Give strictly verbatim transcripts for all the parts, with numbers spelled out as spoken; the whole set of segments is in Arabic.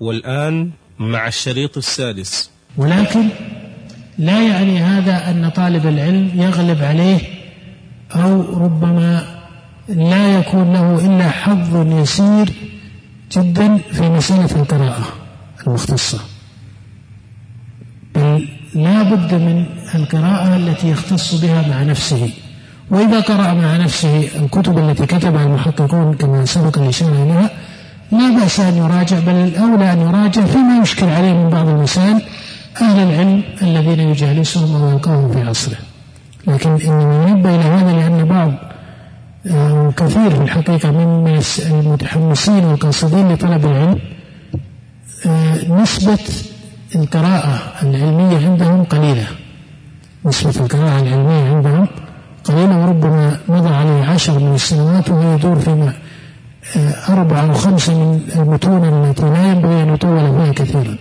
والآن مع الشريط السادس. ولكن لا يعني هذا أن طالب العلم يغلب عليه أو ربما لا يكون له إلا حظ يسير جدا في مسألة القراءة المختصة، بل لا بد من القراءة التي يختص بها مع نفسه. وإذا قرأ مع نفسه الكتب التي كتبها المحققون كما سبق الإشارة لها لا بأس أن يراجع، بل الأولى أن يراجع فيما يشكل عليه من بعض المسائل أهل العلم الذين يجالسهم أو يلقاهم في عصره. لكن إنما ينبه إلى هذا لأن بعض كثير في الحقيقة من المتحمسين والقاصدين لطلب العلم نسبة القراءة العلمية عندهم قليلة، نسبة القراءة العلمية عندهم قليلة، وربما مضى عليه عشر من السنوات وهو يدور فيما أربعة أو خمسة من المتون التي لا ينبغي أن يطول فيها كثيرا.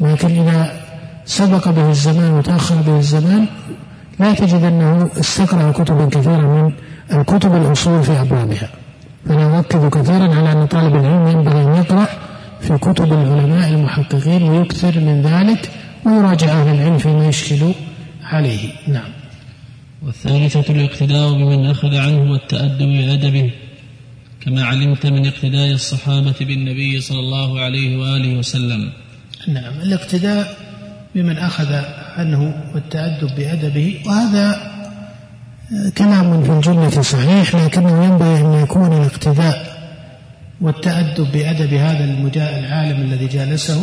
لكن إذا سبق به الزمان وتأخر به الزمان لا تجد أنه استقرأ كتبا كثيرة من الكتب الأصول في أبوابها. فأنا أؤكد كثيرا على أن طالب العلم ينبغي أن يقرأ في كتب العلماء المحققين ويكثر من ذلك ويراجع أهل العلم فيما يشكل عليه. نعم. والثالثة الاقتداء بمن أخذ عنه والتأدب بأدبه، كما علمت من اقتداء الصحابة بالنبي صلى الله عليه وآله وسلم. نعم، الاقتداء بمن أخذ عنه والتأدب بأدبه، وهذا كلام في الجملة صحيح، لكنه ينبغي أن يكون الاقتداء والتأدب بأدب هذا العالم الذي جالسه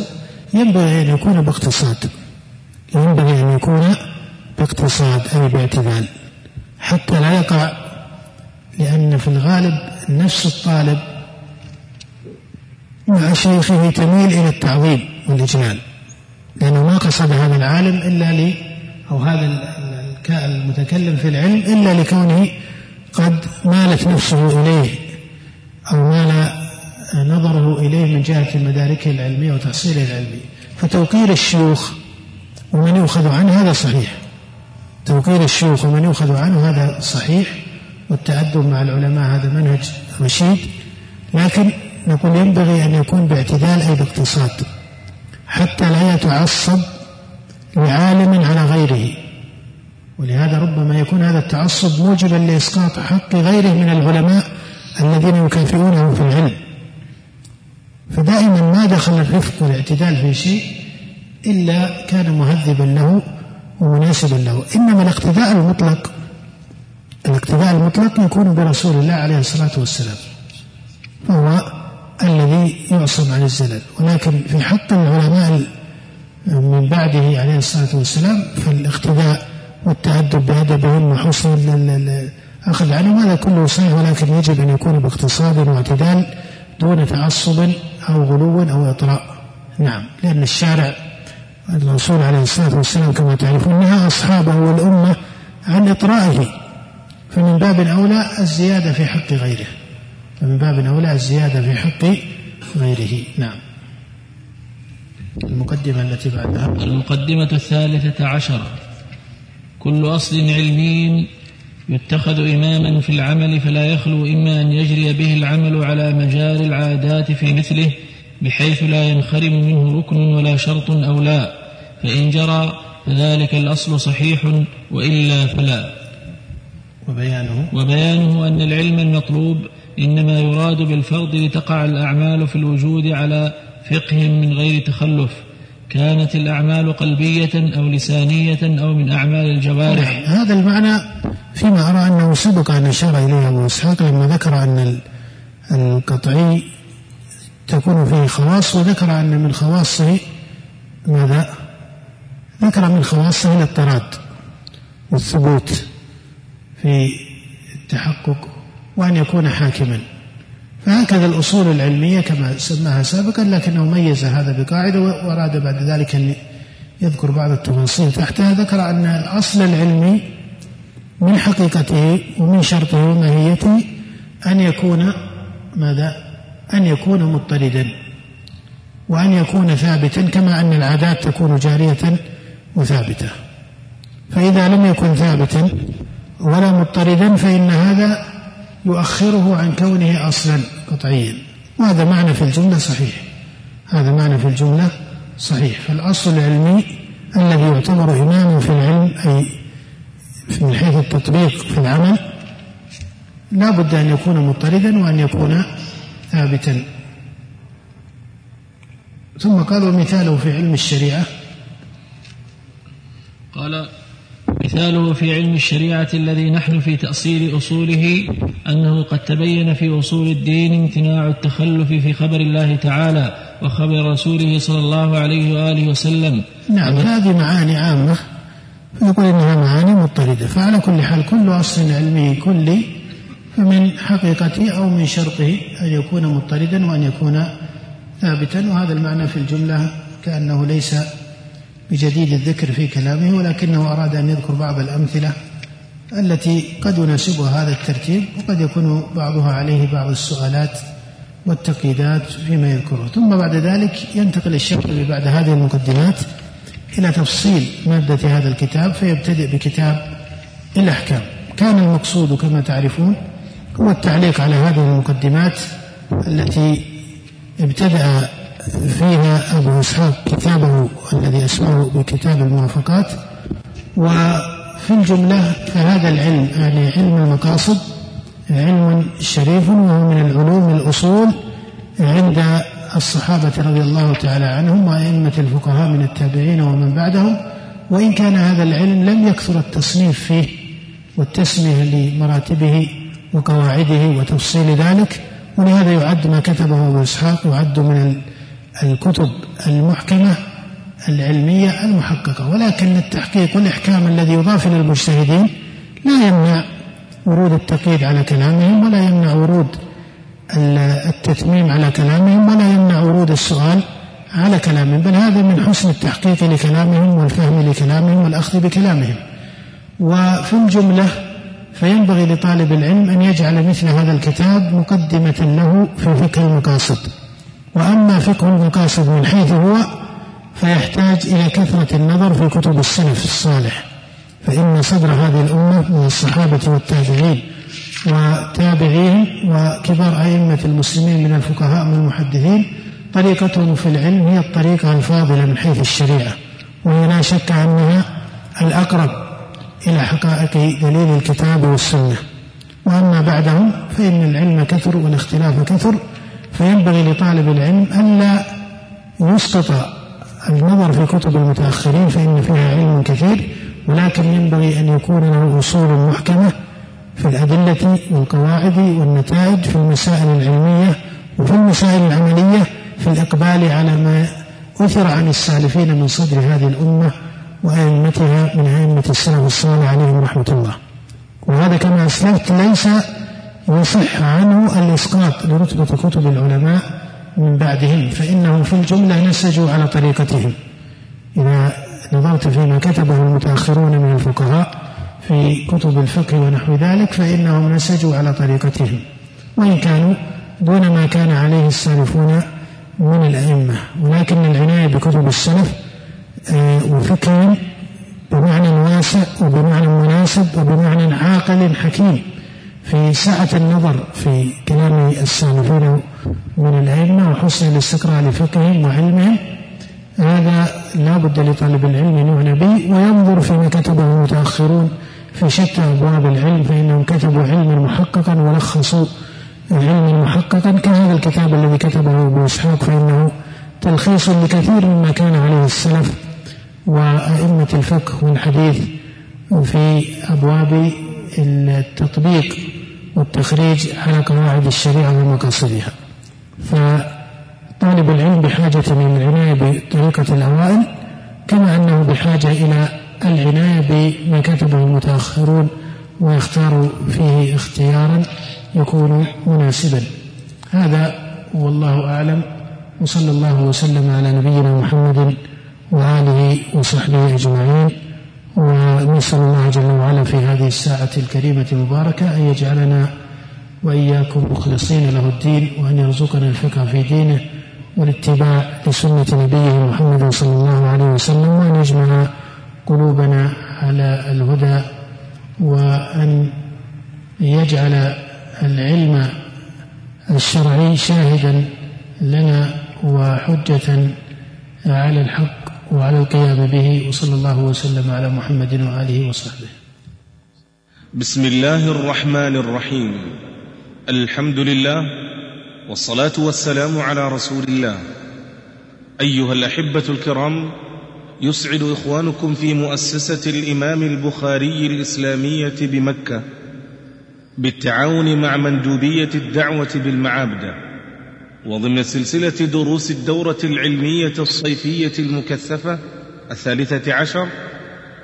ينبغي أن يكون باقتصاد، ينبغي أن يكون باقتصاد أو باعتدال حتى لا يقع، لأن في الغالب نفس الطالب مع شيخه تميل إلى التعظيم والإجلال، لأنه ما قصد هذا العالم إلا لي أو هذا المتكلم في العلم إلا لكونه قد مالت نفسه إليه أو مال نظره إليه من جهة مداركه العلمية وتحصيله العلمي. فتوقير الشيوخ ومن يؤخذ عنه هذا صحيح، توقير الشيوخ ومن يؤخذ عنه هذا صحيح، والتأدب مع العلماء هذا منهج رشيد، لكن نقول ينبغي أن يكون باعتدال أي باقتصاد حتى لا يتعصب لعالم على غيره. ولهذا ربما يكون هذا التعصب موجبا لإسقاط حق غيره من العلماء الذين يكافئونه في العلم. فدائما ما دخل الرفق والاعتدال في شيء إلا كان مهذبا له ومناسبا له. إنما الاقتداء المطلق، الاقتداء المطلق يكون برسول الله عليه الصلاة والسلام، فهو الذي يعصم عن الزلل. ولكن في حق العلماء من بعده عليه الصلاة والسلام فالاقتداء والتأدب بأدبهم وحسن أخذ عنهم هذا كله صحيح، ولكن يجب أن يكون باقتصاد واعتدال دون تعصب أو غلو أو إطراء. نعم، لأن الشارع الرسول عليه الصلاة والسلام كما تعرفون نهى أصحابه والأمة عن إطرائه، فمن باب أولى الزيادة في حق غيره، فمن باب أولى الزيادة في حق غيره. نعم. المقدمة التي بعدها، المقدمة الثالثة عشرة: كل أصل علمي يتخذ إماما في العمل فلا يخلو إما أن يجري به العمل على مجال العادات في مثله بحيث لا ينخرم منه ركن ولا شرط أو لا، فإن جرى فذلك الأصل صحيح وإلا فلا. وبيانه, وبيانه أن العلم المطلوب إنما يراد بالفرض لتقع الأعمال في الوجود على فقههم من غير تخلف، كانت الأعمال قلبية أو لسانية أو من أعمال الجوارح. هذا المعنى فيما أرى أنه سبق أن أشار إليه أبو إسحاق لما ذكر أن القطعي تكون فيه خواص، وذكر أن من خواصه ماذا؟ ذكر من خواصه الاضطراد والثبوت في التحقق وأن يكون حاكما. فهكذا الأصول العلمية كما سماها سابقا، لكنه ميز هذا بقاعدة وأراد بعد ذلك أن يذكر بعض التفاصيل تحتها. ذكر أن الأصل العلمي من حقيقته ومن شرطه وماهيته أن يكون ماذا؟ أن يكون مضطردا وأن يكون ثابتا، كما أن العادات تكون جارية وثابتة. فإذا لم يكن ثابتا ولا مضطردا فإن هذا يؤخره عن كونه أصلا قطعيا، وهذا معنى في الجملة صحيح. هذا معنى في الجملة صحيح. فالأصل العلمي الذي يعتبر إماما في العلم أي من حيث التطبيق في العمل لا بد أن يكون مضطردا وأن يكون ثابتا. ثم قال ومثاله في علم الشريعة. قال مثاله في علم الشريعة الذي نحن في تأصيل أصوله أنه قد تبين في أصول الدين امتناع التخلف في خبر الله تعالى وخبر رسوله صلى الله عليه وآله وسلم. نعم هذه معاني عامة نقول إنها معاني مضطردة. فعلى كل حال كل أصل علمي كلي فمن حقيقته أو من شرطه أن يكون مضطردا وأن يكون ثابتا. وهذا المعنى في الجملة كأنه ليس بجديد الذكر في كلامه ولكنه أراد أن يذكر بعض الأمثلة التي قد يناسبها هذا الترتيب وقد يكون بعضها عليه بعض السؤالات والتقييدات فيما يذكره. ثم بعد ذلك ينتقل الشرح بعد هذه المقدمات إلى تفصيل مادة هذا الكتاب فيبتدئ بكتاب الأحكام. كان المقصود كما تعرفون هو التعليق على هذه المقدمات التي ابتدأ فيها أبو إسحاق كتابه الذي اسمه بكتاب الموافقات. وفي الجملة فهذا العلم يعني علم المقاصد علم شريف وهو من العلوم الأصول عند الصحابة رضي الله تعالى عنهم وأئمة الفقهاء من التابعين ومن بعدهم. وإن كان هذا العلم لم يكثر التصنيف فيه والتسمية لمراتبه وقواعده وتفصيل ذلك، ولهذا يعد ما كتبه أبو إسحاق يعد من الكتب المحكمة العلمية المحققة. ولكن التحقيق والإحكام الذي يضاف إلى المجتهدين لا يمنع ورود التقييد على كلامهم ولا يمنع ورود التتميم على كلامهم ولا يمنع ورود السؤال على كلامهم، بل هذا من حسن التحقيق لكلامهم والفهم لكلامهم والأخذ بكلامهم. وفي الجملة فينبغي لطالب العلم أن يجعل مثل هذا الكتاب مقدمة له في فقه المقاصد. وأما فقه المقاصد من حيث هو فيحتاج إلى كثرة النظر في كتب السلف الصالح، فإن صدر هذه الأمة من الصحابة والتابعين وتابعيهم وكبار أئمة المسلمين من الفقهاء والمحدثين طريقتهم في العلم هي الطريقة الفاضلة من حيث الشريعة، وهي لا شك أنها الأقرب إلى حقائق دليل الكتاب والسنة. وأما بعدهم فإن العلم كثر والاختلاف كثر، فينبغي لطالب العلم ألا يسقط النظر في كتب المتأخرين فإن فيها علم كثير، ولكن ينبغي أن يكون له أصول محكمة في الأدلة والقواعد والنتائج في المسائل العلمية وفي المسائل العملية في الإقبال على ما أثر عن السالفين من صدر هذه الأمة وأئمتها من أئمة السلف الصالح عليهم رحمة الله. وهذا كما أسلفت ليس يصح عنه الإسقاط لرتبة كتب العلماء من بعدهم، فإنهم في الجملة نسجوا على طريقتهم. إذا نظرت فيما كتبه المتأخرون من الفقهاء في كتب الفقه ونحو ذلك فإنهم نسجوا على طريقتهم وإن كانوا دون ما كان عليه السالفون من الأئمة. ولكن العناية بكتب السلف وفقهم بمعنى واسع وبمعنى مناسب وبمعنى عاقل حكيم في سعة النظر في كلام السالفين من الأئمة وحسن الاستقراء لفقههم وعلمهم، هذا لا بد لطالب العلم أن يعنى به وينظر فيما كتبه المتأخرون في شتى أبواب العلم، فإنهم كتبوا علما محققا ولخصوا علما محققا كهذا الكتاب الذي كتبه أبو إسحاق، فإنه تلخيص لكثير مما كان عليه السلف وأئمة الفقه والحديث في أبواب التطبيق والتخريج على قواعد الشريعة ومقاصدها. فطالب العلم بحاجة من العناية بطريقة الأوائل كما أنه بحاجة إلى العناية بما كتبه المتأخرون ويختار فيه اختيارا يكون مناسبا. هذا والله أعلم، وصلى الله وسلم على نبينا محمد وآله وصحبه أجمعين. ونسأل الله جل وعلا في هذه الساعة الكريمة المباركة أن يجعلنا وإياكم مخلصين له الدين وأن يرزقنا الفقه في دينه والاتباع لسنة نبيه محمد صلى الله عليه وسلم، وأن يجمع قلوبنا على الهدى، وأن يجعل العلم الشرعي شاهدا لنا وحجة على الحق وعلى القيام به، وصلى الله وسلم على محمد وآله وصحبه. بسم الله الرحمن الرحيم، الحمد لله والصلاة والسلام على رسول الله. أيها الأحبة الكرام، يسعد إخوانكم في مؤسسة الإمام البخاري الإسلامية بمكة بالتعاون مع مندوبية الدعوة بالمعابد وضمن سلسلة دروس الدورة العلمية الصيفية المكثفة الثالثة عشر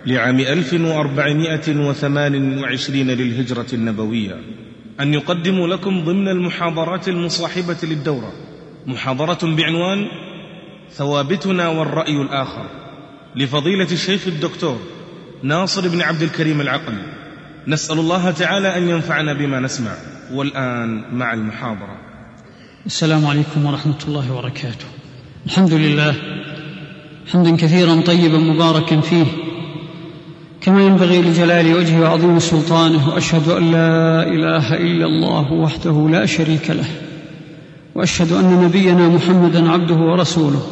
لعام ألف وأربعمائة وثمان وعشرين للهجرة النبوية، أن يقدم لكم ضمن المحاضرات المصاحبة للدورة محاضرة بعنوان ثوابتنا والرأي الآخر لفضيلة الشيخ الدكتور ناصر بن عبد الكريم العقل. نسأل الله تعالى أن ينفعنا بما نسمع. والآن مع المحاضرة. السلام عليكم ورحمة الله وبركاته. الحمد لله حمدا كثيرا طيبا مباركا فيه كما ينبغي لجلال وجهه وعظيم سلطانه، وأشهد أن لا إله إلا الله وحده لا شريك له، وأشهد أن نبينا محمدا عبده ورسوله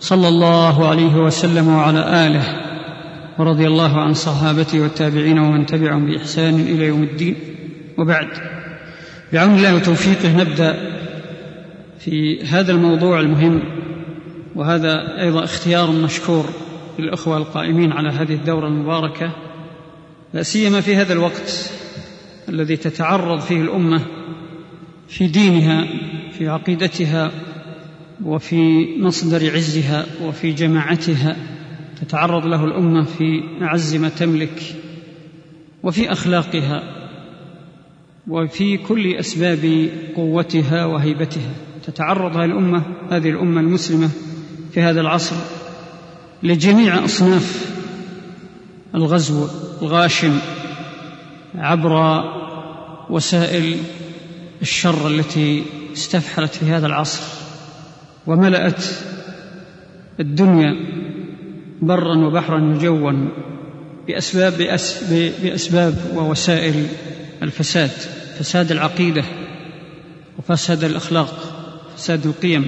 صلى الله عليه وسلم وعلى آله، ورضي الله عن صحابته والتابعين ومن تبعهم بإحسان إلى يوم الدين. وبعد، بعون الله وتوفيقه نبدأ في هذا الموضوع المهم، وهذا أيضا اختيار مشكور للأخوة القائمين على هذه الدورة المباركة، لا سيما في هذا الوقت الذي تتعرض فيه الأمة في دينها، في عقيدتها، وفي مصدر عزها، وفي جماعتها تتعرض له الأمة في أعز ما تملك، وفي أخلاقها، وفي كل أسباب قوتها وهيبتها تتعرض هذه الأمة هذه الأمة المسلمة في هذا العصر لجميع أصناف الغزو الغاشم عبر وسائل الشر التي استفحلت في هذا العصر وملأت الدنيا برا وبحرا وجوا بأسباب, بأسباب ووسائل الفساد: فساد العقيدة، وفساد الأخلاق، فساد القيم،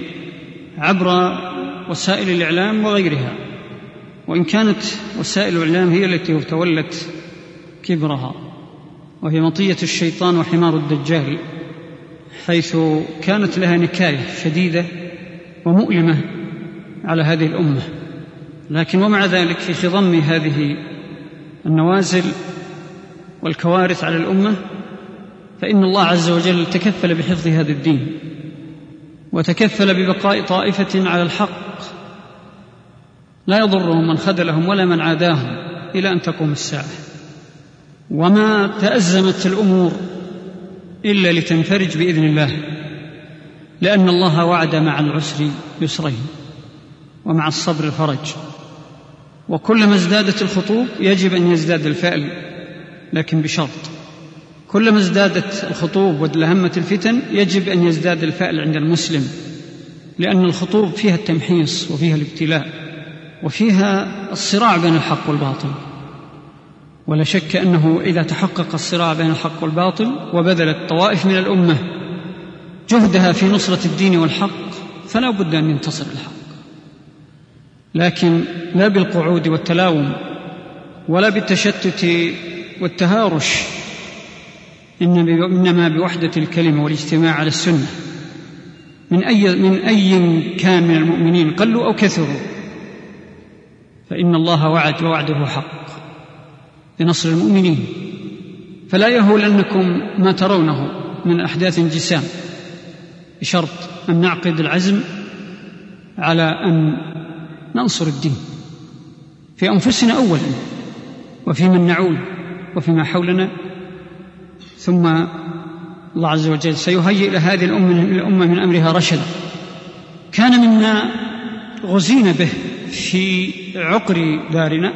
عبر وسائل الإعلام وغيرها، وإن كانت وسائل الإعلام هي التي تولت كبرها، وهي مطية الشيطان وحمار الدجال، حيث كانت لها نكاية شديدة ومؤلمة على هذه الأمة. لكن ومع ذلك في خضم هذه النوازل والكوارث على الأمة، فإن الله عز وجل تكفل بحفظ هذا الدين، وتكفل ببقاء طائفة على الحق لا يضرهم من خذلهم ولا من عاداهم إلى أن تقوم الساعة. وما تأزمت الأمور إلا لتنفرج بإذن الله، لأن الله وعد مع العسر يسرين ومع الصبر الفرج. وكلما ازدادت الخطوب يجب أن يزداد الفأل، لكن بشرط: كلما ازدادت الخطوب ولهمت الفتن يجب أن يزداد الفأل عند المسلم، لأن الخطوب فيها التمحيص وفيها الابتلاء وفيها الصراع بين الحق والباطل. ولا شك أنه إذا تحقق الصراع بين الحق والباطل وبذلت طوائف من الأمة جهدها في نصرة الدين والحق، فلا بد أن ينتصر الحق، لكن لا بالقعود والتلاوم ولا بالتشتت والتهارش، إنما بوحدة الكلمة والاجتماع على السنة من أي, من أي كان من المؤمنين، قلوا أو كثروا، فإن الله وعد ووعده حق بنصر المؤمنين. فلا يهولنكم ما ترونه من أحداث انجسام، بشرط أن نعقد العزم على أن ننصر الدين في أنفسنا أولا، وفي من نعول، وفيما حولنا، ثم الله عز وجل سيهيئ لهذه الأمة من أمرها رشدا. كان منا غزين به في عقر دارنا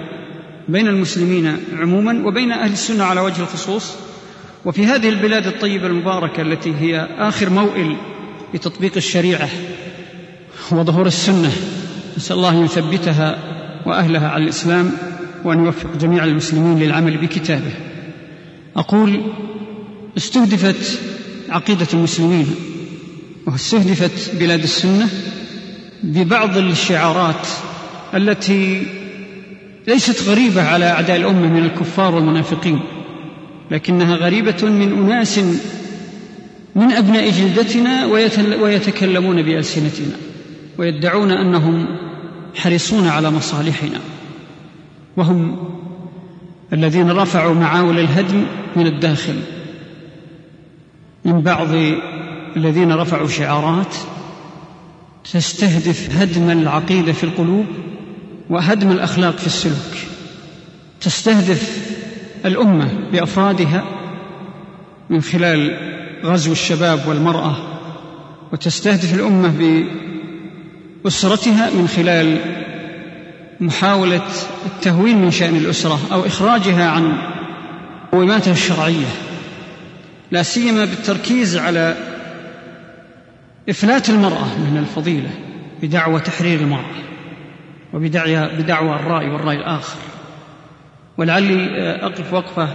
بين المسلمين عموما وبين أهل السنة على وجه الخصوص، وفي هذه البلاد الطيبة المباركة التي هي آخر موئل لتطبيق الشريعة وظهور السنة، نسأل الله أن يثبتها وأهلها على الإسلام، وأن يوفق جميع المسلمين للعمل بكتابه. أقول: استهدفت عقيدة المسلمين، واستهدفت بلاد السنة، ببعض الشعارات التي ليست غريبة على أعداء الأمة من الكفار والمنافقين، لكنها غريبة من أناس من أبناء جلدتنا ويتكلمون بألسنتنا ويدعون أنهم حريصون على مصالحنا، وهم الذين رفعوا معاول الهدم من الداخل من بعض الذين رفعوا شعارات تستهدف هدم العقيدة في القلوب وهدم الأخلاق في السلوك، تستهدف الأمة بأفرادها من خلال غزو الشباب والمرأة، وتستهدف الأمة بأسرتها من خلال محاولة التهوين من شأن الأسرة أو إخراجها عن قواماتها الشرعية، لا سيما بالتركيز على إفلات المرأة من الفضيلة بدعوى تحرير المرأة وبدعوى الرأي والرأي الآخر. ولعلي أقف وقفة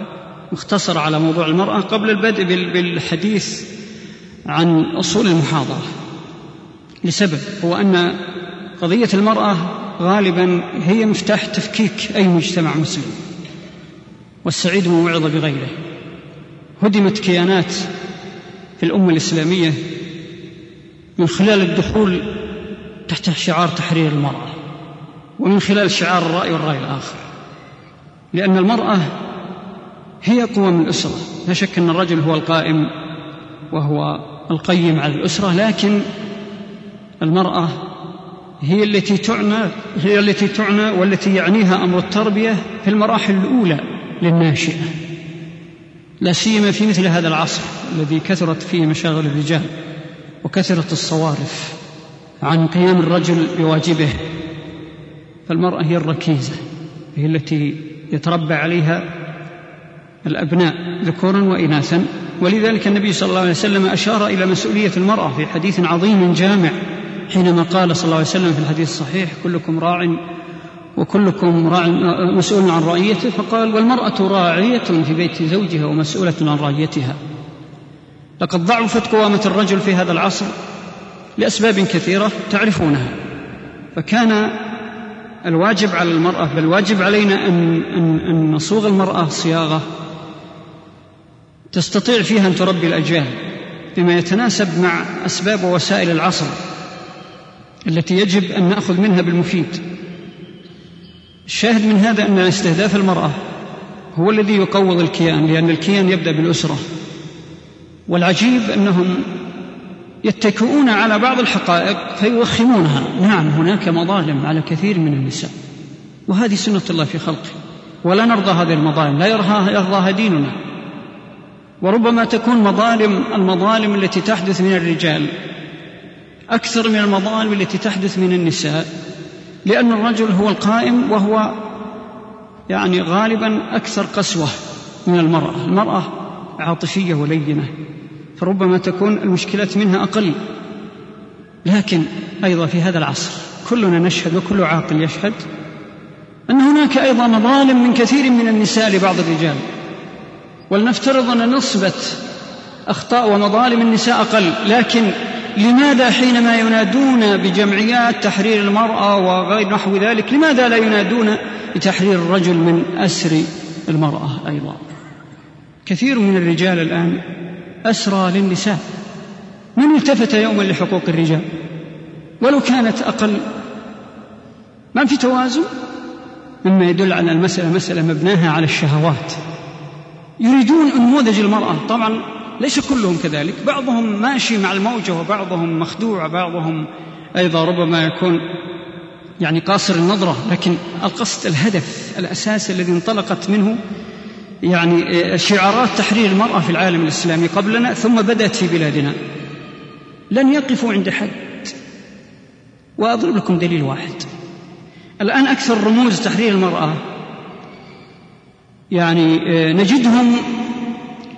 مختصرة على موضوع المرأة قبل البدء بالحديث عن أصول المحاضرة، لسبب هو أن قضية المرأة غالبا هي مفتاح تفكيك أي مجتمع مسلم، والسعيد من وعظ بغيره. هدمت كيانات في الأمة الإسلامية من خلال الدخول تحت شعار تحرير المرأة ومن خلال شعار الرأي والرأي الآخر، لأن المرأة هي قوة من الأسرة. لا شك أن الرجل هو القائم وهو القيم على الأسرة، لكن المرأة هي التي تعنى هي التي تعنى والتي يعنيها أمر التربية في المراحل الأولى للناشئة، لا سيما في مثل هذا العصر الذي كثرت فيه مشاغل الرجال وكثرت الصوارف عن قيام الرجل بواجبه. فالمرأة هي الركيزة، هي التي يتربى عليها الأبناء ذكورا وإناثا، ولذلك النبي صلى الله عليه وسلم أشار إلى مسؤولية المرأة في حديث عظيم جامع حينما قال صلى الله عليه وسلم في الحديث الصحيح: كلكم راع وكلكم راع مسؤول عن رعيته، فقال: والمرأة راعية في بيت زوجها ومسؤولة عن رعيتها. لقد ضعفت قوامة الرجل في هذا العصر لأسباب كثيرة تعرفونها، فكان الواجب على المرأة، بل واجب علينا أن, أن, أن نصوغ المرأة صياغة تستطيع فيها أن تربي الأجيال بما يتناسب مع أسباب ووسائل العصر التي يجب أن نأخذ منها بالمفيد. الشاهد من هذا أن استهداف المرأة هو الذي يقوض الكيان، لأن الكيان يبدأ بالأسرة. والعجيب أنهم يتكئون على بعض الحقائق فيوخمونها. نعم، هناك مظالم على كثير من النساء، وهذه سنة الله في خلقه، ولا نرضى هذه المظالم، لا يرضاها ديننا. وربما تكون مظالم المظالم التي تحدث من الرجال أكثر من المظالم التي تحدث من النساء، لأن الرجل هو القائم وهو يعني غالبا أكثر قسوة من المرأة. المرأة عاطفية ولينة، فربما تكون المشكلات منها أقل. لكن أيضا في هذا العصر كلنا نشهد وكل عاقل يشهد أن هناك أيضا مظالم من كثير من النساء لبعض الرجال، ولنفترض أن نسبة أخطاء ومظالم النساء أقل، لكن لماذا حينما ينادون بجمعيات تحرير المرأة وغير نحو ذلك لماذا لا ينادون بتحرير الرجل من أسر المرأة أيضا؟ كثير من الرجال الآن أسرى للنساء. من التفت يوما لحقوق الرجال ولو كانت أقل؟ ما في توازن، مما يدل على المسألة مسألة مبناها على الشهوات. يريدون أنموذج المرأة، طبعا ليس كلهم كذلك، بعضهم ماشي مع الموجة وبعضهم مخدوع، بعضهم أيضا ربما يكون يعني قاصر النظرة، لكن القصد الهدف الأساسي الذي انطلقت منه يعني شعارات تحرير المرأة في العالم الإسلامي قبلنا ثم بدأت في بلادنا لن يقفوا عند حد. وأضرب لكم دليل واحد. الآن أكثر رموز تحرير المرأة يعني نجدهم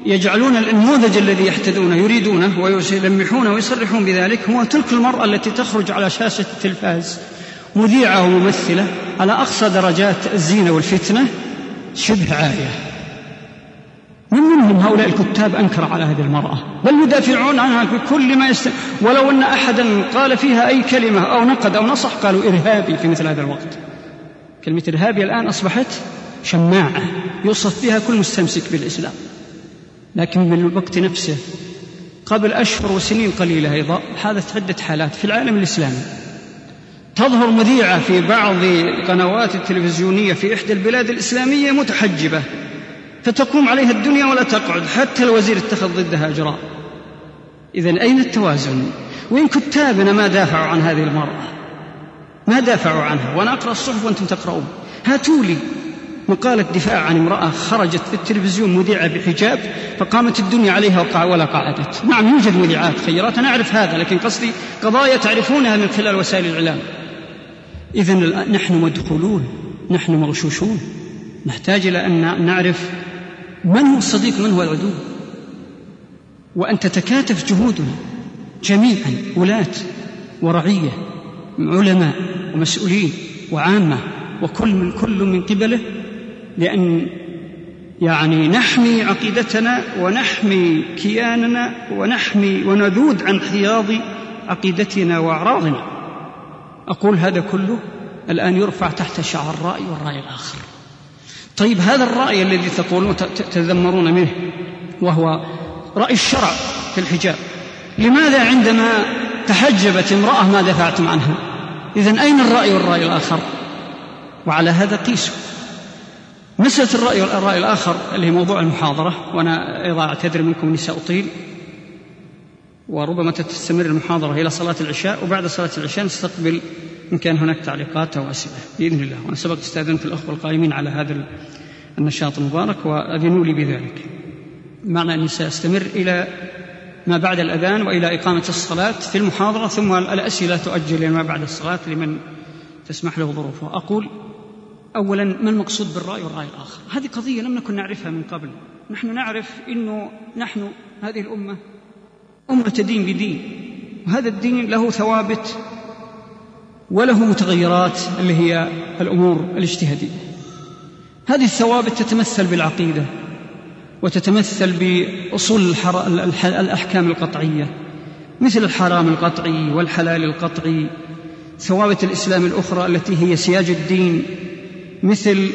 يجعلون النموذج الذي يحتذونه يريدونه ويلمحونه ويصرحون بذلك هو تلك المرأة التي تخرج على شاشة التلفاز مذيعة وممثلة على أقصى درجات الزينة والفتنة، شبه عارية. من بعضهم هؤلاء الكتاب أنكر على هذه المرأة، بل يدافعون عنها بكل ما يست... ولو أن أحدا قال فيها أي كلمة أو نقد أو نصح قالوا إرهابي في مثل هذا الوقت. كلمة إرهابي الآن أصبحت شماعة يوصف بها كل مستمسك بالإسلام، لكن من الوقت نفسه قبل أشهر وسنين قليلة أيضا حدثت عدة حالات في العالم الإسلامي، تظهر مذيعة في بعض القنوات التلفزيونية في إحدى البلاد الإسلامية متحجبة فتقوم عليها الدنيا ولا تقعد، حتى الوزير اتخذ ضدها إجراء. إذن أين التوازن؟ وإن كتابنا ما دافعوا عن هذه المرأة، ما دافعوا عنها، وأنا أقرأ الصحف وأنتم تقرؤون، هاتولي مقالة دفاع عن امرأة خرجت في التلفزيون مذيعة بحجاب فقامت الدنيا عليها ولا قعدت. نعم يوجد مذيعات خيرات، أنا أعرف هذا، لكن قصدي قضايا تعرفونها من خلال وسائل الإعلام. إذن نحن مدخولون، نحن مغشوشون، نحتاج إلى أن نعرف من هو الصديق من هو العدو، وأن تتكاتف جهودنا جميعا، ولاة ورعية، علماء ومسؤولين وعامة، وكل من كل من قبله، لأن يعني نحمي عقيدتنا ونحمي كياننا ونحمي ونذود عن حياض عقيدتنا وأعراضنا. أقول هذا كله الآن يرفع تحت شعار الرأي والرأي الآخر. طيب هذا الرأي الذي تقولون تذمرون منه وهو رأي الشرع في الحجاب، لماذا عندما تحجبت امرأة ما دفعتم عنها؟ إذن أين الرأي والرأي الآخر؟ وعلى هذا قيسوا مسألة الرأي والرأي الآخر اللي هي موضوع المحاضرة، وأنا أيضا أعتذر منكم نساء طيل، وربما تستمر المحاضرة إلى صلاة العشاء، وبعد صلاة العشاء نستقبل إن كان هناك تعليقات أو أسئلة بإذن الله. وأنا سبق استأذنت الأخوة القائمين على هذا النشاط المبارك وأذنوا لي بذلك، معنى أني سأستمر إلى ما بعد الأذان وإلى إقامة الصلاة في المحاضرة، ثم الأسئلة تؤجل لما بعد الصلاة لمن تسمح له ظروفه. أقول أولا ما المقصود بالرأي والرأي الآخر؟ هذه قضية لم نكن نعرفها من قبل. نحن نعرف أنه نحن هذه الأمة أمة دين بدين، وهذا الدين له ثوابت وله متغيرات اللي هي الأمور الاجتهادية. هذه الثوابت تتمثل بالعقيدة وتتمثل بأصول الحر... الأحكام القطعية مثل الحرام القطعي والحلال القطعي، ثوابت الإسلام الأخرى التي هي سياج الدين مثل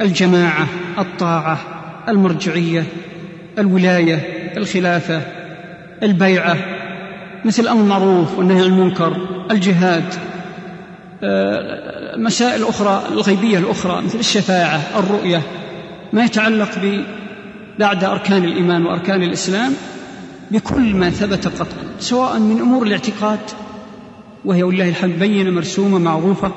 الجماعة، الطاعة، المرجعية، الولاية، الخلافة، البيعة، مثل الأمر المعروف والنهي عن المنكر، الجهاد، مسائل أخرى الغيبية الأخرى مثل الشفاعة، الرؤية، ما يتعلق بأعدى أركان الإيمان وأركان الإسلام بكل ما ثبت قطعا، سواء من أمور الاعتقاد وهي والله الحمد بينة مرسومة معروفة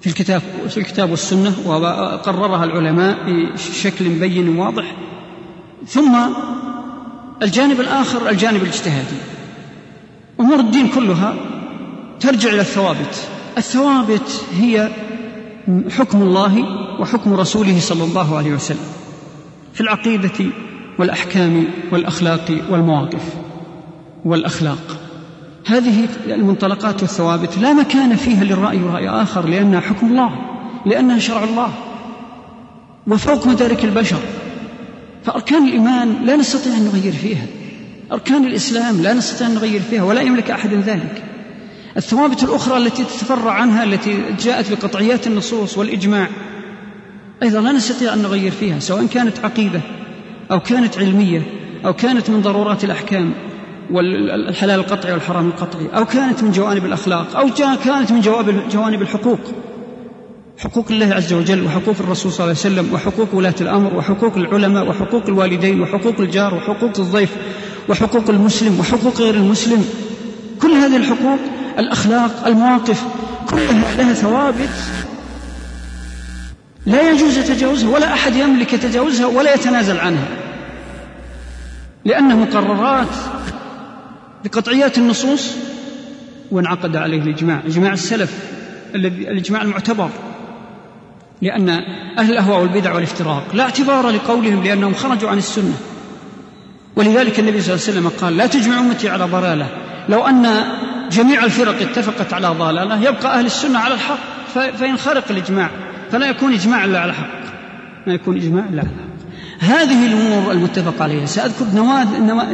في الكتاب في الكتاب والسنة، وقررها العلماء بشكل بين واضح، ثم الجانب الآخر الجانب الاجتهادي. أمور الدين كلها ترجع إلى الثوابت. الثوابت هي حكم الله وحكم رسوله صلى الله عليه وسلم في العقيدة والأحكام والأخلاق والمواقف والأخلاق. هذه المنطلقات والثوابت لا مكان فيها للرأي ورأي آخر، لأنها حكم الله، لأنها شرع الله وفوق مدارك البشر. فأركان الإيمان لا نستطيع أن نغير فيها، أركان الإسلام لا نستطيع أن نغير فيها ولا يملك أحد ذلك. الثوابت الأخرى التي تتفرع عنها التي جاءت بقطعيات النصوص والإجماع أيضا لا نستطيع أن نغير فيها، سواء كانت عقيدة أو كانت علمية أو كانت من ضرورات الأحكام والحلال القطعي والحرام القطعي، أو كانت من جوانب الأخلاق، أو كانت من جوانب الحقوق، حقوق الله عز وجل وحقوق الرسول صلى الله عليه وسلم وحقوق ولاة الأمر وحقوق العلماء وحقوق الوالدين وحقوق الجار وحقوق الضيف وحقوق المسلم وحقوق غير المسلم. كل هذه الحقوق، الأخلاق، المواقف، كلها لها ثوابت لا يجوز تجاوزها ولا أحد يملك يتجاوزها ولا يتنازل عنها، لأنها مقررات بقطعيات النصوص وانعقد عليه الإجماع، إجماع السلف الذي الإجماع المعتبر، لأن أهل الأهواء والبدع والافتراق لا اعتبار لقولهم لأنهم خرجوا عن السنة. ولذلك النبي صلى الله عليه وسلم قال: لا تجمع أمتي على ضلالة، لو أن جميع الفرق اتفقت على ضلالة يبقى أهل السنة على الحق فينخرق الإجماع، فلا يكون إجماع إلا على حق، ما يكون إجماع إلا على حق. هذه الأمور المتفق عليها. سأذكر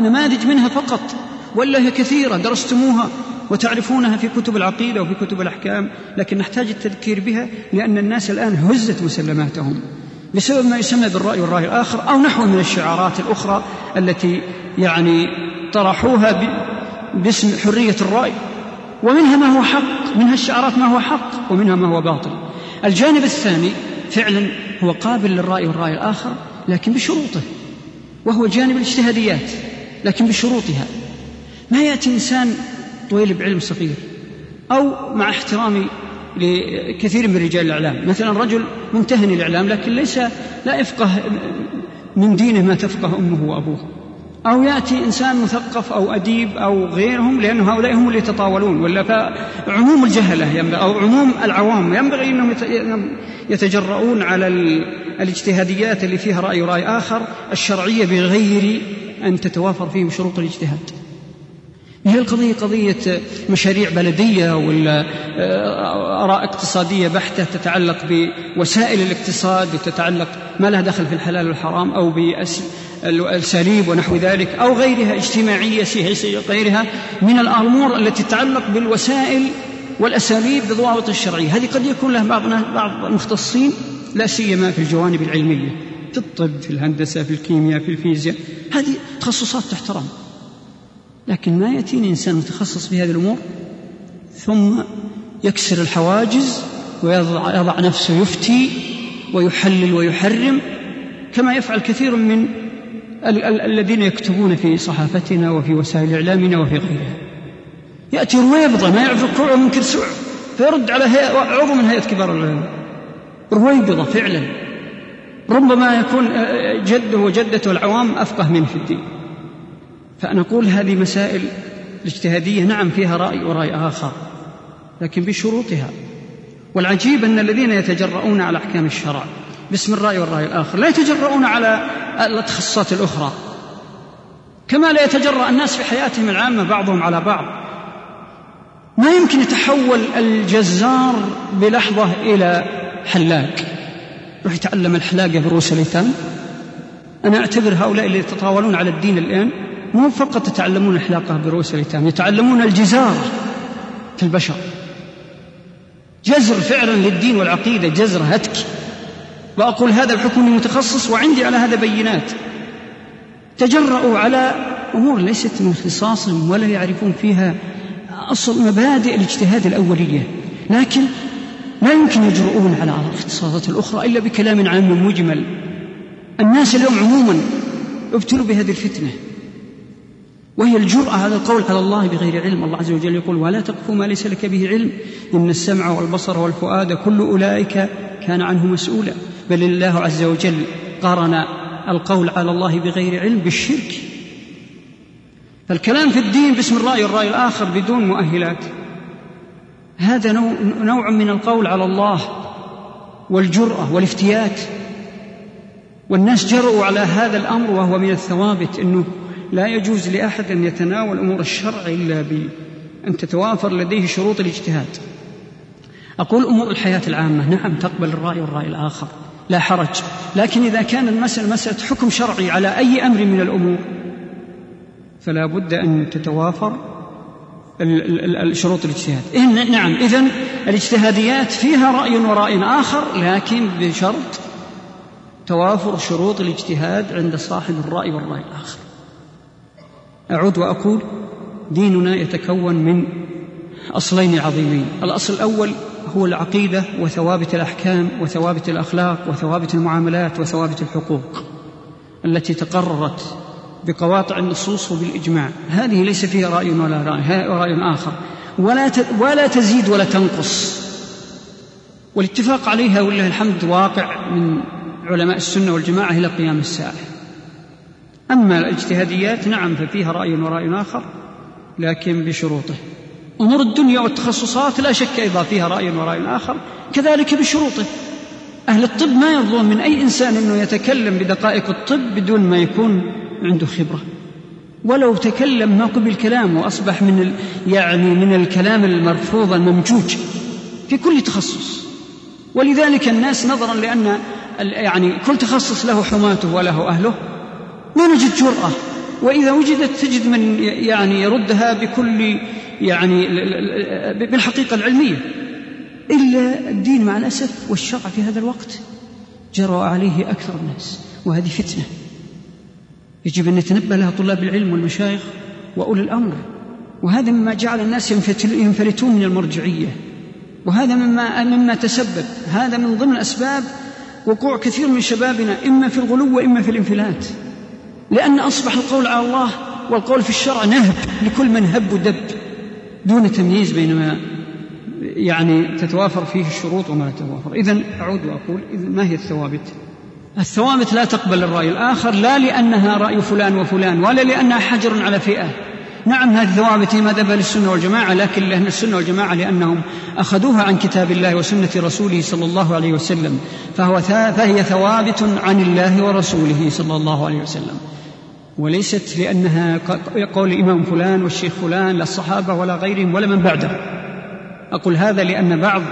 نماذج منها فقط ولا هي كثيرة درستموها وتعرفونها في كتب العقيدة وفي كتب الأحكام، لكن نحتاج التذكير بها لأن الناس الآن هزت مسلماتهم بسبب ما يسمى بالرأي والرأي الآخر أو نحو من الشعارات الأخرى التي يعني طرحوها باسم حرية الرأي، ومنها ما هو حق، منها الشعارات ما هو حق ومنها ما هو باطل. الجانب الثاني فعلا هو قابل للرأي والرأي الآخر لكن بشروطه، وهو جانب الاجتهاديات لكن بشروطها. ما يأتي إنسان طويل بعلم صغير، أو مع احترامي لكثير من رجال الإعلام، مثلا رجل ممتهن الإعلام لكن ليس لا يفقه من دينه ما تفقه أمه وأبوه، أو يأتي إنسان مثقف أو أديب أو غيرهم، لأن هؤلاء هم اللي يتطاولون ولا فعموم الجهلة أو عموم العوام ينبغي أنهم يتجرؤون على الاجتهاديات اللي فيها رأي ورأي آخر الشرعية بغير أن تتوافر فيهم شروط الاجتهاد. هي القضية قضية مشاريع بلدية ولا آراء اقتصادية بحتة تتعلق بوسائل الاقتصاد وتتعلق ما لها دخل في الحلال والحرام أو بالأساليب ونحو ذلك، أو غيرها اجتماعية سياسية غيرها من الأمور التي تتعلق بالوسائل والأساليب بضوابط الشرعية. هذه قد يكون لها بعض المختصين لا سيما في الجوانب العلمية، في الطب، في الهندسة، في الكيمياء، في الفيزياء، هذه تخصصات تحترم. لكن ما يأتيني إنسان متخصص في هذه الأمور ثم يكسر الحواجز ويضع نفسه يفتي ويحلل ويحرم كما يفعل كثير من ال- ال- الذين يكتبون في صحافتنا وفي وسائل إعلامنا وفي غيرها. يأتي رويبضة ما يعرف كوع من كرسوع فيرد على عضو من هيئة كبار العلماء. رويبضة فعلا ربما يكون جده وجدته العوام أفقه منه في الدين. فنقول هذه مسائل الاجتهادية نعم فيها رأي ورأي آخر لكن بشروطها. والعجيب أن الذين يتجرؤون على أحكام الشرع باسم الرأي والرأي الآخر لا يتجرؤون على التخصصات الأخرى، كما لا يتجرأ الناس في حياتهم العامة بعضهم على بعض. ما يمكن يتحول الجزار بلحظة إلى حلاق، روح يتعلم الحلاقة برؤوس الأيتام. أنا أعتبر هؤلاء اللي يتطاولون على الدين الآن مو فقط يتعلمون الحلاقة برؤوس الأيتام، يتعلمون الجزار في البشر، جزر فعلا للدين والعقيدة، جزر هتك. وأقول هذا بحكم المتخصص وعندي على هذا بينات. تجرؤوا على أمور ليست من اختصاصهم ولا يعرفون فيها أصل مبادئ الاجتهاد الأولية، لكن لا يمكن يجرؤون على الاختصاصات الأخرى إلا بكلام عام مجمل. الناس اليوم عموما ابتلوا بهذه الفتنة وهي الجرأة هذا القول على الله بغير علم. الله عز وجل يقول ولا تقف ما ليس لك به علم إن السمع والبصر والفؤاد كل أولئك كان عنه مسؤولا. بل الله عز وجل قارن القول على الله بغير علم بالشرك. فالكلام في الدين باسم الرأي والرأي الآخر بدون مؤهلات هذا نوع من القول على الله والجرأة والافتيات. والناس جرؤوا على هذا الأمر وهو من الثوابت، أنه لا يجوز لأحد أن يتناول أمور الشرع إلا بأن تتوافر لديه شروط الاجتهاد. أقول أمور الحياة العامة نعم تقبل الرأي والرأي الآخر لا حرج، لكن إذا كان المسألة مسألة حكم شرعي على أي أمر من الأمور فلا بد أن تتوافر شروط الاجتهاد. إن نعم إذن الاجتهاديات فيها رأي ورأي آخر لكن بشرط توافر شروط الاجتهاد عند صاحب الرأي والرأي الآخر. أعود وأقول ديننا يتكون من أصلين عظيمين. الأصل الأول هو العقيدة وثوابت الأحكام وثوابت الأخلاق وثوابت المعاملات وثوابت الحقوق التي تقررت بقواطع النصوص وبالإجماع. هذه ليس فيها رأي ولا رأي, رأي آخر ولا, ولا تزيد ولا تنقص، والاتفاق عليها ولله الحمد واقع من علماء السنة والجماعة إلى قيام الساعة. أما الاجتهاديات نعم ففيها رأي ورأي آخر لكن بشروطه. أمور الدنيا والتخصصات لا شك أيضا فيها رأي ورأي آخر كذلك بشروطه. أهل الطب ما يظن من أي إنسان أنه يتكلم بدقائق الطب بدون ما يكون عنده خبرة، ولو تكلم ما قبل كلامه وأصبح من ال... يعني من الكلام المرفوض الممجوج في كل تخصص. ولذلك الناس نظرا لأن يعني كل تخصص له حماته وله أهله، ما نجد جرأة، وإذا وجدت تجد من يعني يردها بكل يعني بالحقيقة العلمية، إلا الدين مع الأسف والشرع في هذا الوقت جرى عليه أكثر الناس، وهذه فتنة يجب أن يتنبه لها طلاب العلم والمشايخ وأولي الأمر. وهذا مما جعل الناس ينفلتون من المرجعية، وهذا مما, مما تسبب، هذا من ضمن أسباب وقوع كثير من شبابنا إما في الغلو وإما في الانفلات، لأن أصبح القول على الله والقول في الشرع نهب لكل من هب ودب دون تمييز بينما يعني تتوافر فيه الشروط وما لا تتوافر. إذن أعود وأقول، إذن ما هي الثوابت؟ الثوابت لا تقبل الرأي الآخر، لا لأنها رأي فلان وفلان ولا لأنها حجر على فئة. نعم هذه الثوابت مذهب السنة والجماعة، لكن لأهل السنة والجماعة لأنهم أخذوها عن كتاب الله وسنة رسوله صلى الله عليه وسلم، فهو فهي ثوابت عن الله ورسوله صلى الله عليه وسلم، وليست لأنها قول إمام فلان والشيخ فلان، لا الصحابة ولا غيرهم ولا من بعده. أقول هذا لأن بعض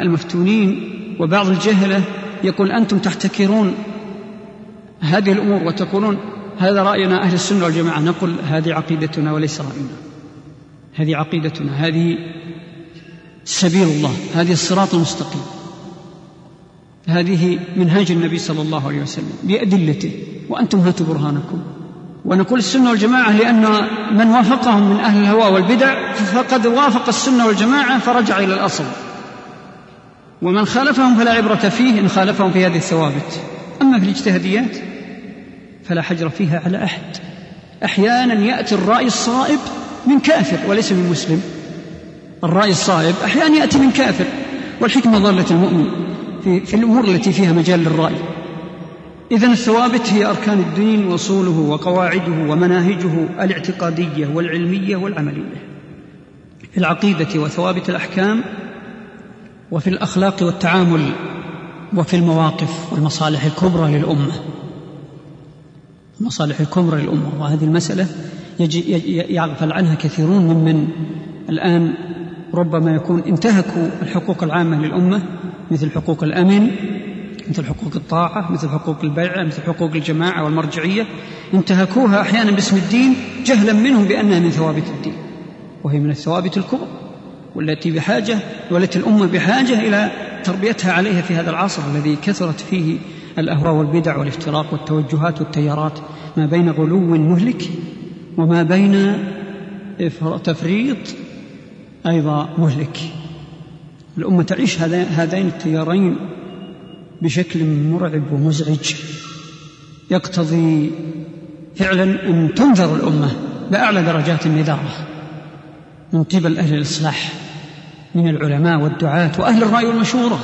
المفتونين وبعض الجهلة يقول أنتم تحتكرون هذه الأمور وتقولون هذا رأينا أهل السنة والجماعة. نقول هذه عقيدتنا وليس رأينا، هذه عقيدتنا، هذه سبيل الله، هذه الصراط المستقيم، هذه منهاج النبي صلى الله عليه وسلم بأدلته، وأنتم هاتوا برهانكم. ونقول السنة والجماعة لأن من وافقهم من أهل الهوى والبدع فقد وافق السنة والجماعة فرجع إلى الأصل، ومن خالفهم فلا عبرة فيه إن خالفهم في هذه الثوابت. أما في الاجتهاديات فلا حجر فيها على أحد، أحيانا يأتي الرأي الصائب من كافر وليس من مسلم، الرأي الصائب أحيانا يأتي من كافر، والحكمة ضالة المؤمن في, في الأمور التي فيها مجال للرأي. إذن الثوابت هي أركان الدين وصوله وقواعده ومناهجه الاعتقادية والعلمية والعملية، في العقيدة وثوابت الأحكام، وفي الأخلاق والتعامل، وفي المواقف والمصالح الكبرى للأمة، المصالح الكبرى للأمة. وهذه المسألة يجي يغفل عنها كثيرون ممن الآن ربما يكون انتهكوا الحقوق العامة للأمة، مثل حقوق الأمن، مثل حقوق الطاعة، مثل حقوق البيع، مثل حقوق الجماعة والمرجعية، انتهكوها أحيانا باسم الدين جهلا منهم بأنها من ثوابت الدين، وهي من الثوابت الكبرى والتي بحاجة، والتي الأمة بحاجة إلى تربيتها عليها في هذا العصر الذي كثرت فيه الأهواء والبدع والافتراق والتوجهات والتيارات ما بين غلو مهلك وما بين تفريط أيضا مهلك. الأمة تعيش هذين التيارين بشكل مرعب ومزعج، يقتضي فعلا أن تنذر الأمة بأعلى درجات النذارة من قبل أهل الإصلاح من العلماء والدعاة وأهل الرأي والمشورة.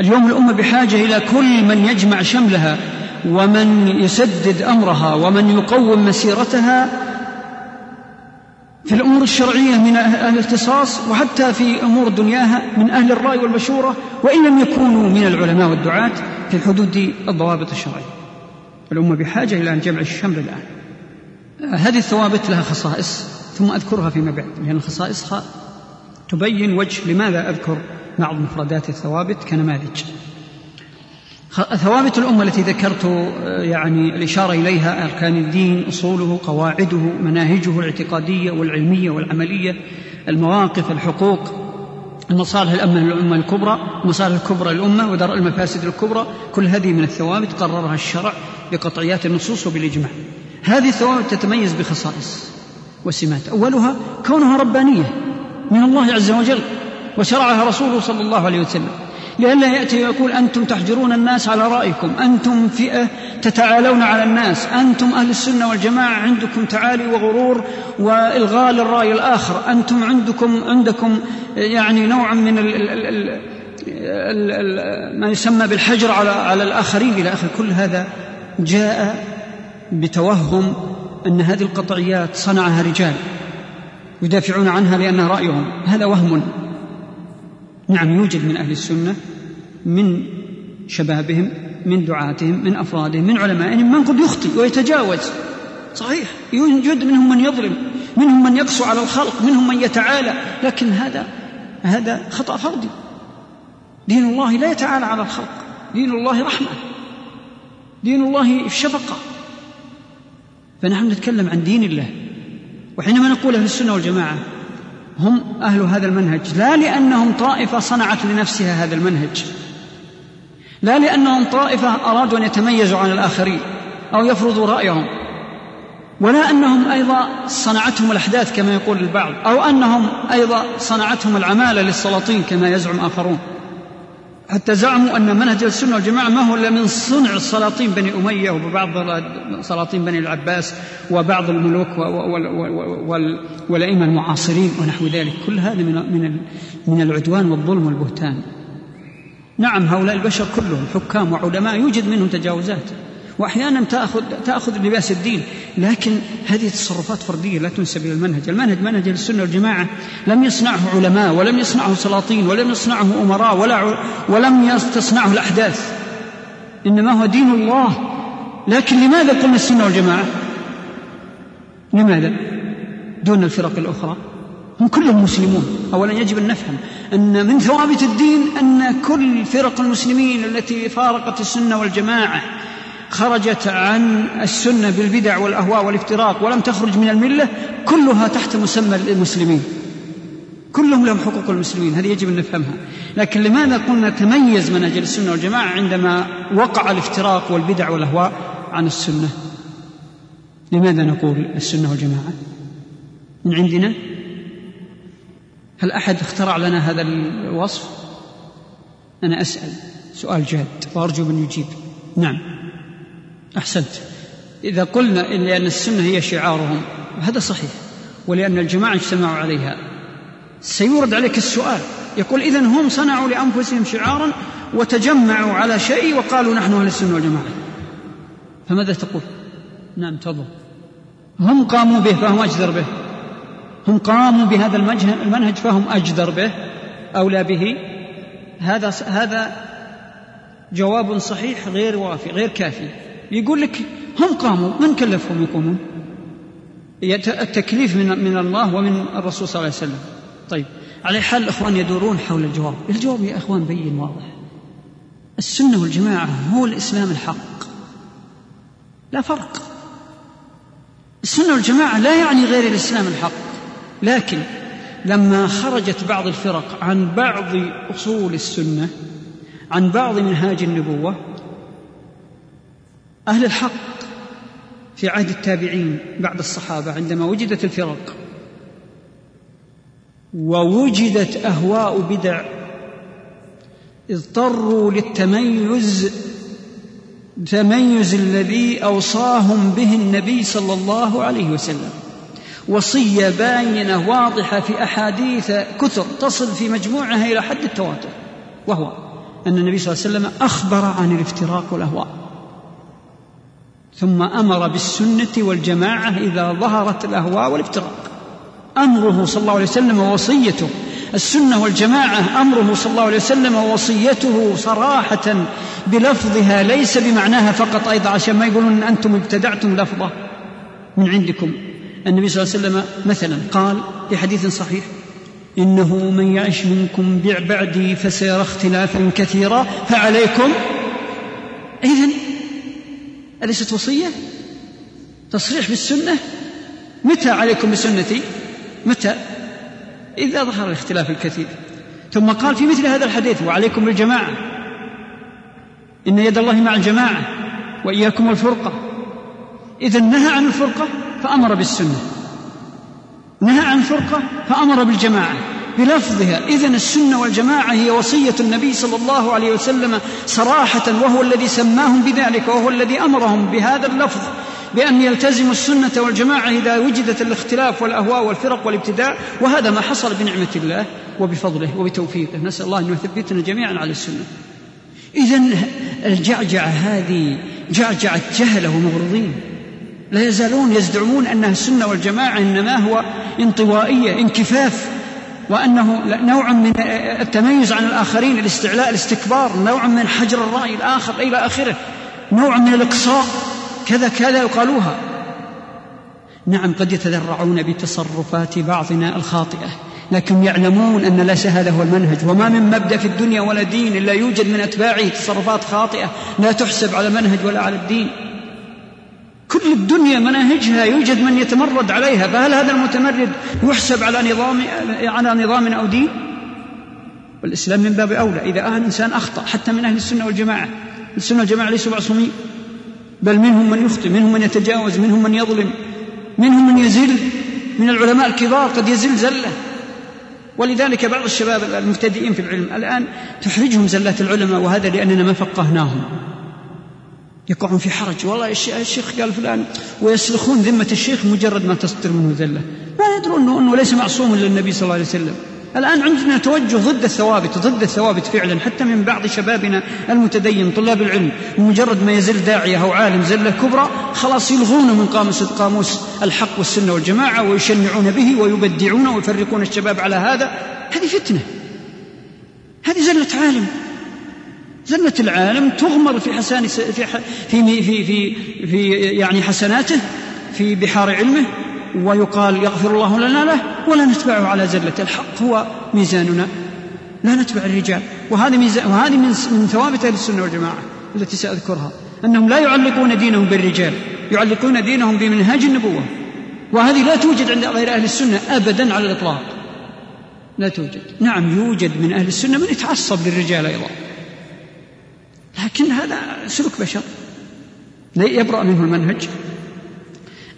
اليوم الأمة بحاجة إلى كل من يجمع شملها ومن يسدد أمرها ومن يقوم مسيرتها في الأمور الشرعية من أهل الاختصاص، وحتى في أمور دنياها من أهل الرأي والمشورة، وإن لم يكونوا من العلماء والدعاة في حدود الضوابط الشرعية. الأمة بحاجة إلى أن جمع الشمل الآن. هذه الثوابت لها خصائص ثم أذكرها فيما بعد، لأن خصائصها تبين وجه لماذا أذكر بعض مفردات الثوابت كنماذج. ثوابت الأمة التي ذكرت يعني الإشارة إليها: أركان الدين، أصوله، قواعده، مناهجه الاعتقادية والعلمية والعملية، المواقف، الحقوق، المصالح الأمة الكبرى، المصالح الكبرى للأمة، ودرء المفاسد الكبرى. كل هذه من الثوابت قررها الشرع بقطعيات النصوص وبالإجماع. هذه الثوابت تتميز بخصائص وسمات. أولها كونها ربانية من الله عز وجل وشرعها رسوله صلى الله عليه وسلم، لئلا يأتي ويقول أنتم تحجرون الناس على رأيكم، أنتم فئة تتعالون على الناس، أنتم أهل السنة والجماعة عندكم تعالي وغرور وإلغاء للرأي الآخر، أنتم عندكم عندكم يعني نوع من ال ال ال ال ال ال ما يسمى بالحجر على على الآخرين إلى آخر. كل هذا جاء بتوهم أن هذه القطعيات صنعها رجال يدافعون عنها لأنها رأيهم، هذا وهم. نعم يوجد من أهل السنة، من شبابهم، من دعاتهم، من أفرادهم، من علمائهم من قد يخطئ ويتجاوز، صحيح يوجد منهم من يظلم، منهم من يقسو على الخلق، منهم من يتعالى، لكن هذا هذا خطأ فردي. دين الله لا يتعالى على الخلق، دين الله رحمة، دين الله شفقة. فنحن نتكلم عن دين الله. وحينما نقول أهل السنة والجماعة هم أهل هذا المنهج، لا لأنهم طائفة صنعت لنفسها هذا المنهج، لا لأنهم طائفة أرادوا أن يتميزوا عن الآخرين أو يفرضوا رأيهم، ولا أنهم أيضا صنعتهم الأحداث كما يقول البعض، أو أنهم أيضا صنعتهم العمالة للسلاطين كما يزعم آخرون، حتى زعموا أن منهج السنة والجماعة ما هو إلا من صنع سلاطين بني أمية وبعض سلاطين بني العباس وبعض الملوك والأئمة المعاصرين ونحو ذلك. كل هذا من من العدوان والظلم والبهتان. نعم، هؤلاء البشر كلهم حكام وعلماء يوجد منهم تجاوزات، وأحيانا تأخذ, تأخذ لباس الدين، لكن هذه تصرفات فردية لا تنسب إلى المنهج. المنهج منهج السنة والجماعة لم يصنعه علماء، ولم يصنعه سلاطين، ولم يصنعه أمراء، ولا ولم تصنعه الأحداث، إنما هو دين الله. لكن لماذا قلنا السنة والجماعة؟ لماذا دون الفرق الأخرى؟ هم كلهم مسلمون. أولا يجب أن نفهم أن من ثوابت الدين أن كل فرق المسلمين التي فارقت السنة والجماعة خرجت عن السنة بالبدع والأهواء والافتراق ولم تخرج من الملة، كلها تحت مسمى المسلمين، كلهم لهم حقوق المسلمين، هذه يجب أن نفهمها. لكن لماذا قلنا تميز منهج السنة والجماعة عندما وقع الافتراق والبدع والأهواء عن السنة؟ لماذا نقول السنة والجماعة من عندنا؟ هل أحد اخترع لنا هذا الوصف؟ أنا أسأل سؤال جاد وأرجو من يجيب. نعم، أحسنت. إذا قلنا لأن السنة هي شعارهم، هذا صحيح، ولأن الجماعة اجتمعوا عليها، سيورد عليك السؤال، يقول إذن هم صنعوا لأنفسهم شعارا وتجمعوا على شيء وقالوا نحن أهل السنة والجماعة، فماذا تقول؟ نعم، تفضل. هم قاموا به فهم أجدر به، هم قاموا بهذا المنهج فهم أجدر به، أولى به. هذا هذا جواب صحيح غير وافي، غير كافي. يقول لك هم قاموا، من كلفهم يقومون؟ التكليف من, من الله ومن الرسول صلى الله عليه وسلم. طيب، على حال الأخوان يدورون حول الجواب. الجواب يا أخوان بين واضح، السنة والجماعة هو الإسلام الحق، لا فرق. السنة والجماعة لا يعني غير الإسلام الحق، لكن لما خرجت بعض الفرق عن بعض أصول السنة، عن بعض منهاج النبوة، أهل الحق في عهد التابعين بعد الصحابة عندما وجدت الفرق ووجدت أهواء بدع اضطروا للتميز، تميز الذي أوصاهم به النبي صلى الله عليه وسلم، وصية باينة واضحة في أحاديث كثر تصل في مجموعها إلى حد التواتر، وهو أن النبي صلى الله عليه وسلم أخبر عن الافتراق والأهواء، ثم أمر بالسنة والجماعة إذا ظهرت الأهواء والافتراق. أمره صلى الله عليه وسلم ووصيته، السنة والجماعة أمره صلى الله عليه وسلم ووصيته صراحة بلفظها، ليس بمعناها فقط، أيضا عشان ما يقولون أنتم ابتدعتم لفظة من عندكم. النبي صلى الله عليه وسلم مثلا قال في حديث صحيح: إنه من يعش منكم بعدي فسيرى اختلافا كثيرا فعليكم. إذن أليست وصية؟ تصريح بالسنة. متى عليكم بسنتي؟ متى؟ إذا ظهر الاختلاف الكثير. ثم قال في مثل هذا الحديث: وعليكم بالجماعة، إن يد الله مع الجماعة، وإياكم الفرقة. إذا نهى عن الفرقة فأمر بالسنة، نهى عن الفرقة فأمر بالجماعة بلفظها. إذن السنة والجماعة هي وصية النبي صلى الله عليه وسلم صراحة، وهو الذي سماهم بذلك، وهو الذي أمرهم بهذا اللفظ بأن يلتزموا السنة والجماعة إذا وجدت الاختلاف والأهواء والفرق والابتداع. وهذا ما حصل بنعمة الله وبفضله وبتوفيقه، نسأل الله أن يثبتنا جميعا على السنة. إذن الجعجعة هذه جعجعة جهلة ومغرضين، لا يزالون يزعمون أنها السنة والجماعة إنما هو انطوائية، انكفاف، وأنه نوع من التميز عن الآخرين، الاستعلاء، الاستكبار، نوع من حجر الرأي الآخر إلى آخره، نوع من الإقصاء، كذا كذا يقالوها. نعم، قد يتذرعون بتصرفات بعضنا الخاطئة، لكن يعلمون أن ليس هذا هو المنهج. وما من مبدأ في الدنيا ولا دين إلا يوجد من أتباعه تصرفات خاطئة لا تحسب على منهج ولا على الدين. كل الدنيا مناهجها يوجد من يتمرد عليها، فهل هذا المتمرد يحسب على نظام على نظام أو دين؟ والإسلام من باب أولى. إذا أهل إنسان أخطأ حتى من أهل السنة والجماعة، السنة والجماعة ليسوا معصومين، بل منهم من يخطئ، منهم من يتجاوز، منهم من يظلم، منهم من يزل، من العلماء الكبار قد يزل زلة. ولذلك بعض الشباب المبتدئين في العلم الآن تحرجهم زلات العلماء، وهذا لأننا ما فقهناهم، يقعون في حرج. والله الشيخ قال فلان، ويسلخون ذمة الشيخ مجرد ما تصدر منه زلة، لا يدرون أنه, أنه ليس معصوم للنبي صلى الله عليه وسلم. الآن عندنا توجه ضد الثوابت ضد الثوابت فعلا، حتى من بعض شبابنا المتدين طلاب العلم، مجرد ما يزل داعية أو عالم زلة كبرى خلاص يلغون من قاموس قاموس الحق والسنة والجماعة، ويشنعون به ويبدعونه ويفرقون الشباب على هذا. هذه فتنة، هذه زلة عالم. زلة العالم تغمر في حسان في في في في, في يعني حسناته في بحار علمه، ويقال يغفر الله لنا له ولا نتبعه على زلة. الحق هو ميزاننا، لا نتبع الرجال. وهذا ميزان، وهذه من ثوابت أهل السنة والجماعة التي سأذكرها، أنهم لا يعلقون دينهم بالرجال، يعلقون دينهم بمنهاج النبوة، وهذه لا توجد عند غير أهل السنة أبدا على الإطلاق، لا توجد. نعم يوجد من أهل السنة من يتعصب للرجال أيضا، لكن هذا سلوك بشر لا يبرأ منه المنهج.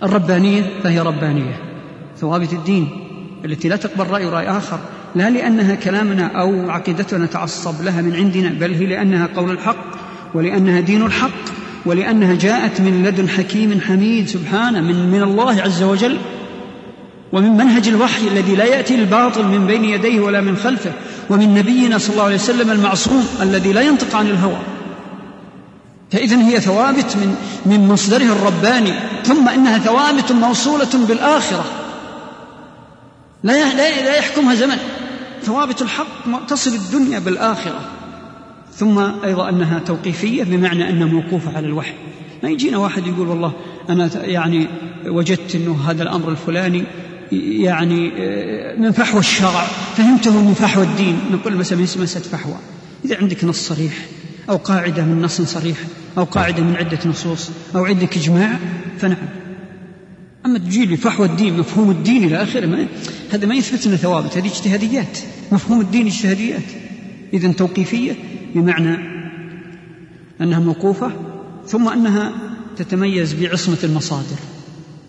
الربانية فهي ربانية، ثوابت الدين التي لا تقبل رأي رأي آخر، لا لأنها كلامنا أو عقيدتنا نتعصب لها من عندنا، بل هي لأنها قول الحق، ولأنها دين الحق، ولأنها جاءت من لدن حكيم حميد سبحانه، من, من الله عز وجل، ومن منهج الوحي الذي لا يأتي الباطل من بين يديه ولا من خلفه، ومن نبينا صلى الله عليه وسلم المعصوم الذي لا ينطق عن الهوى. فإذن هي ثوابت من, من مصدرها الرباني، ثم إنها ثوابت موصولة بالآخرة لا, لا, لا يحكمها زمن. ثوابت الحق تصل الدنيا بالآخرة. ثم أيضا أنها توقيفية، بمعنى أنها موقوفة على الوحي. ما يجينا واحد يقول والله أنا يعني وجدت أنه هذا الأمر الفلاني يعني من فحوى الشرع، فهمته من فحوى الدين. نقول مثلا مسألة فحوى، إذا عندك نص صريح أو قاعدة من نص صريح أو قاعدة من عدة نصوص أو عندك إجماع فنعم. أما تجي لي فحوى الدين، مفهوم الدين إلى آخره، هذا ما يثبت لنا ثوابت، هذه اجتهاديات. مفهوم الدين اجتهاديات. إذن توقيفية بمعنى أنها موقوفة، ثم أنها تتميز بعصمة المصادر،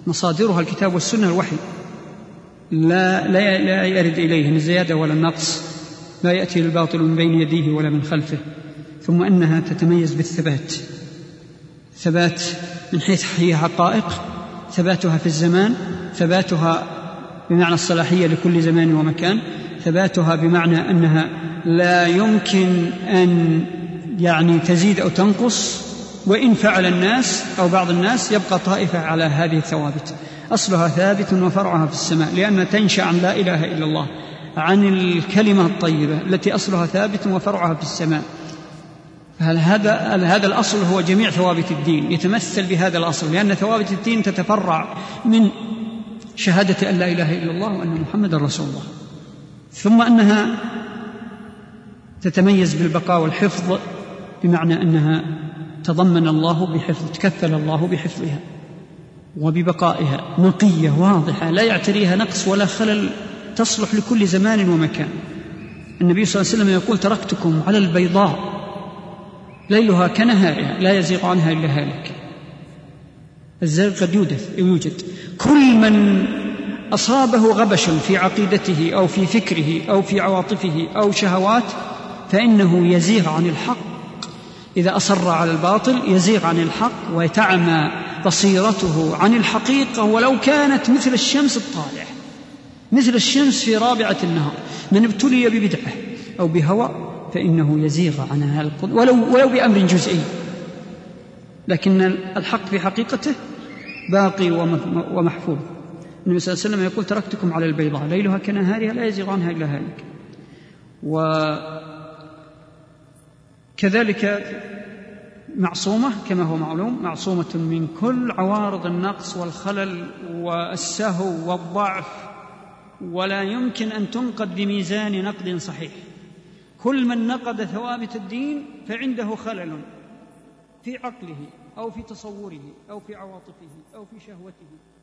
مصادرها الكتاب والسنة الوحي، لا, لا, لا يرد إليه الزيادة ولا النقص، لا يأتي الباطل من بين يديه ولا من خلفه. ثم أنها تتميز بالثبات، ثبات من حيث هي حقائق، ثباتها في الزمان، ثباتها بمعنى الصلاحية لكل زمان ومكان، ثباتها بمعنى أنها لا يمكن أن يعني تزيد أو تنقص، وإن فعل الناس أو بعض الناس يبقى طائفة على هذه الثوابت. أصلها ثابت وفرعها في السماء، لأن تنشأ عن لا إله إلا الله، عن الكلمة الطيبة التي أصلها ثابت وفرعها في السماء. هل هذا هذا الأصل هو جميع ثوابت الدين، يتمثل بهذا الأصل، لأن ثوابت الدين تتفرع من شهادة أن لا إله إلا الله وأن محمدا رسول الله. ثم أنها تتميز بالبقاء والحفظ، بمعنى أنها تضمن الله بحفظ، تكفل الله بحفظها وببقائها، نقية واضحة لا يعتريها نقص ولا خلل، تصلح لكل زمان ومكان. النبي صلى الله عليه وسلم يقول تركتكم على البيضاء ليلها كنهارها لا يزيغ عنها إلا هالك. الزيغ قد يوجد، كل من أصابه غبش في عقيدته أو في فكره أو في عواطفه أو شهوات فإنه يزيغ عن الحق. إذا أصر على الباطل يزيغ عن الحق، ويتعمى بصيرته عن الحقيقة ولو كانت مثل الشمس الطالع، مثل الشمس في رابعة النهار. من ابتلي ببدعة أو بهوى فإنه يزيغ عنها القدر ولو, ولو بأمر جزئي، لكن الحق في حقيقته باقي ومحفوظ. النبي صلى الله عليه وسلم يقول تركتكم على البيضاء ليلها كنهارها لا يزيغ عنها إلا هالك. وكذلك معصومة كما هو معلوم، معصومة من كل عوارض النقص والخلل والسهو والضعف ولا يمكن أن تنقد بميزان نقد صحيح. كل من نقد ثوابت الدين فعنده خلل في عقله أو في تصوره أو في عواطفه أو في شهوته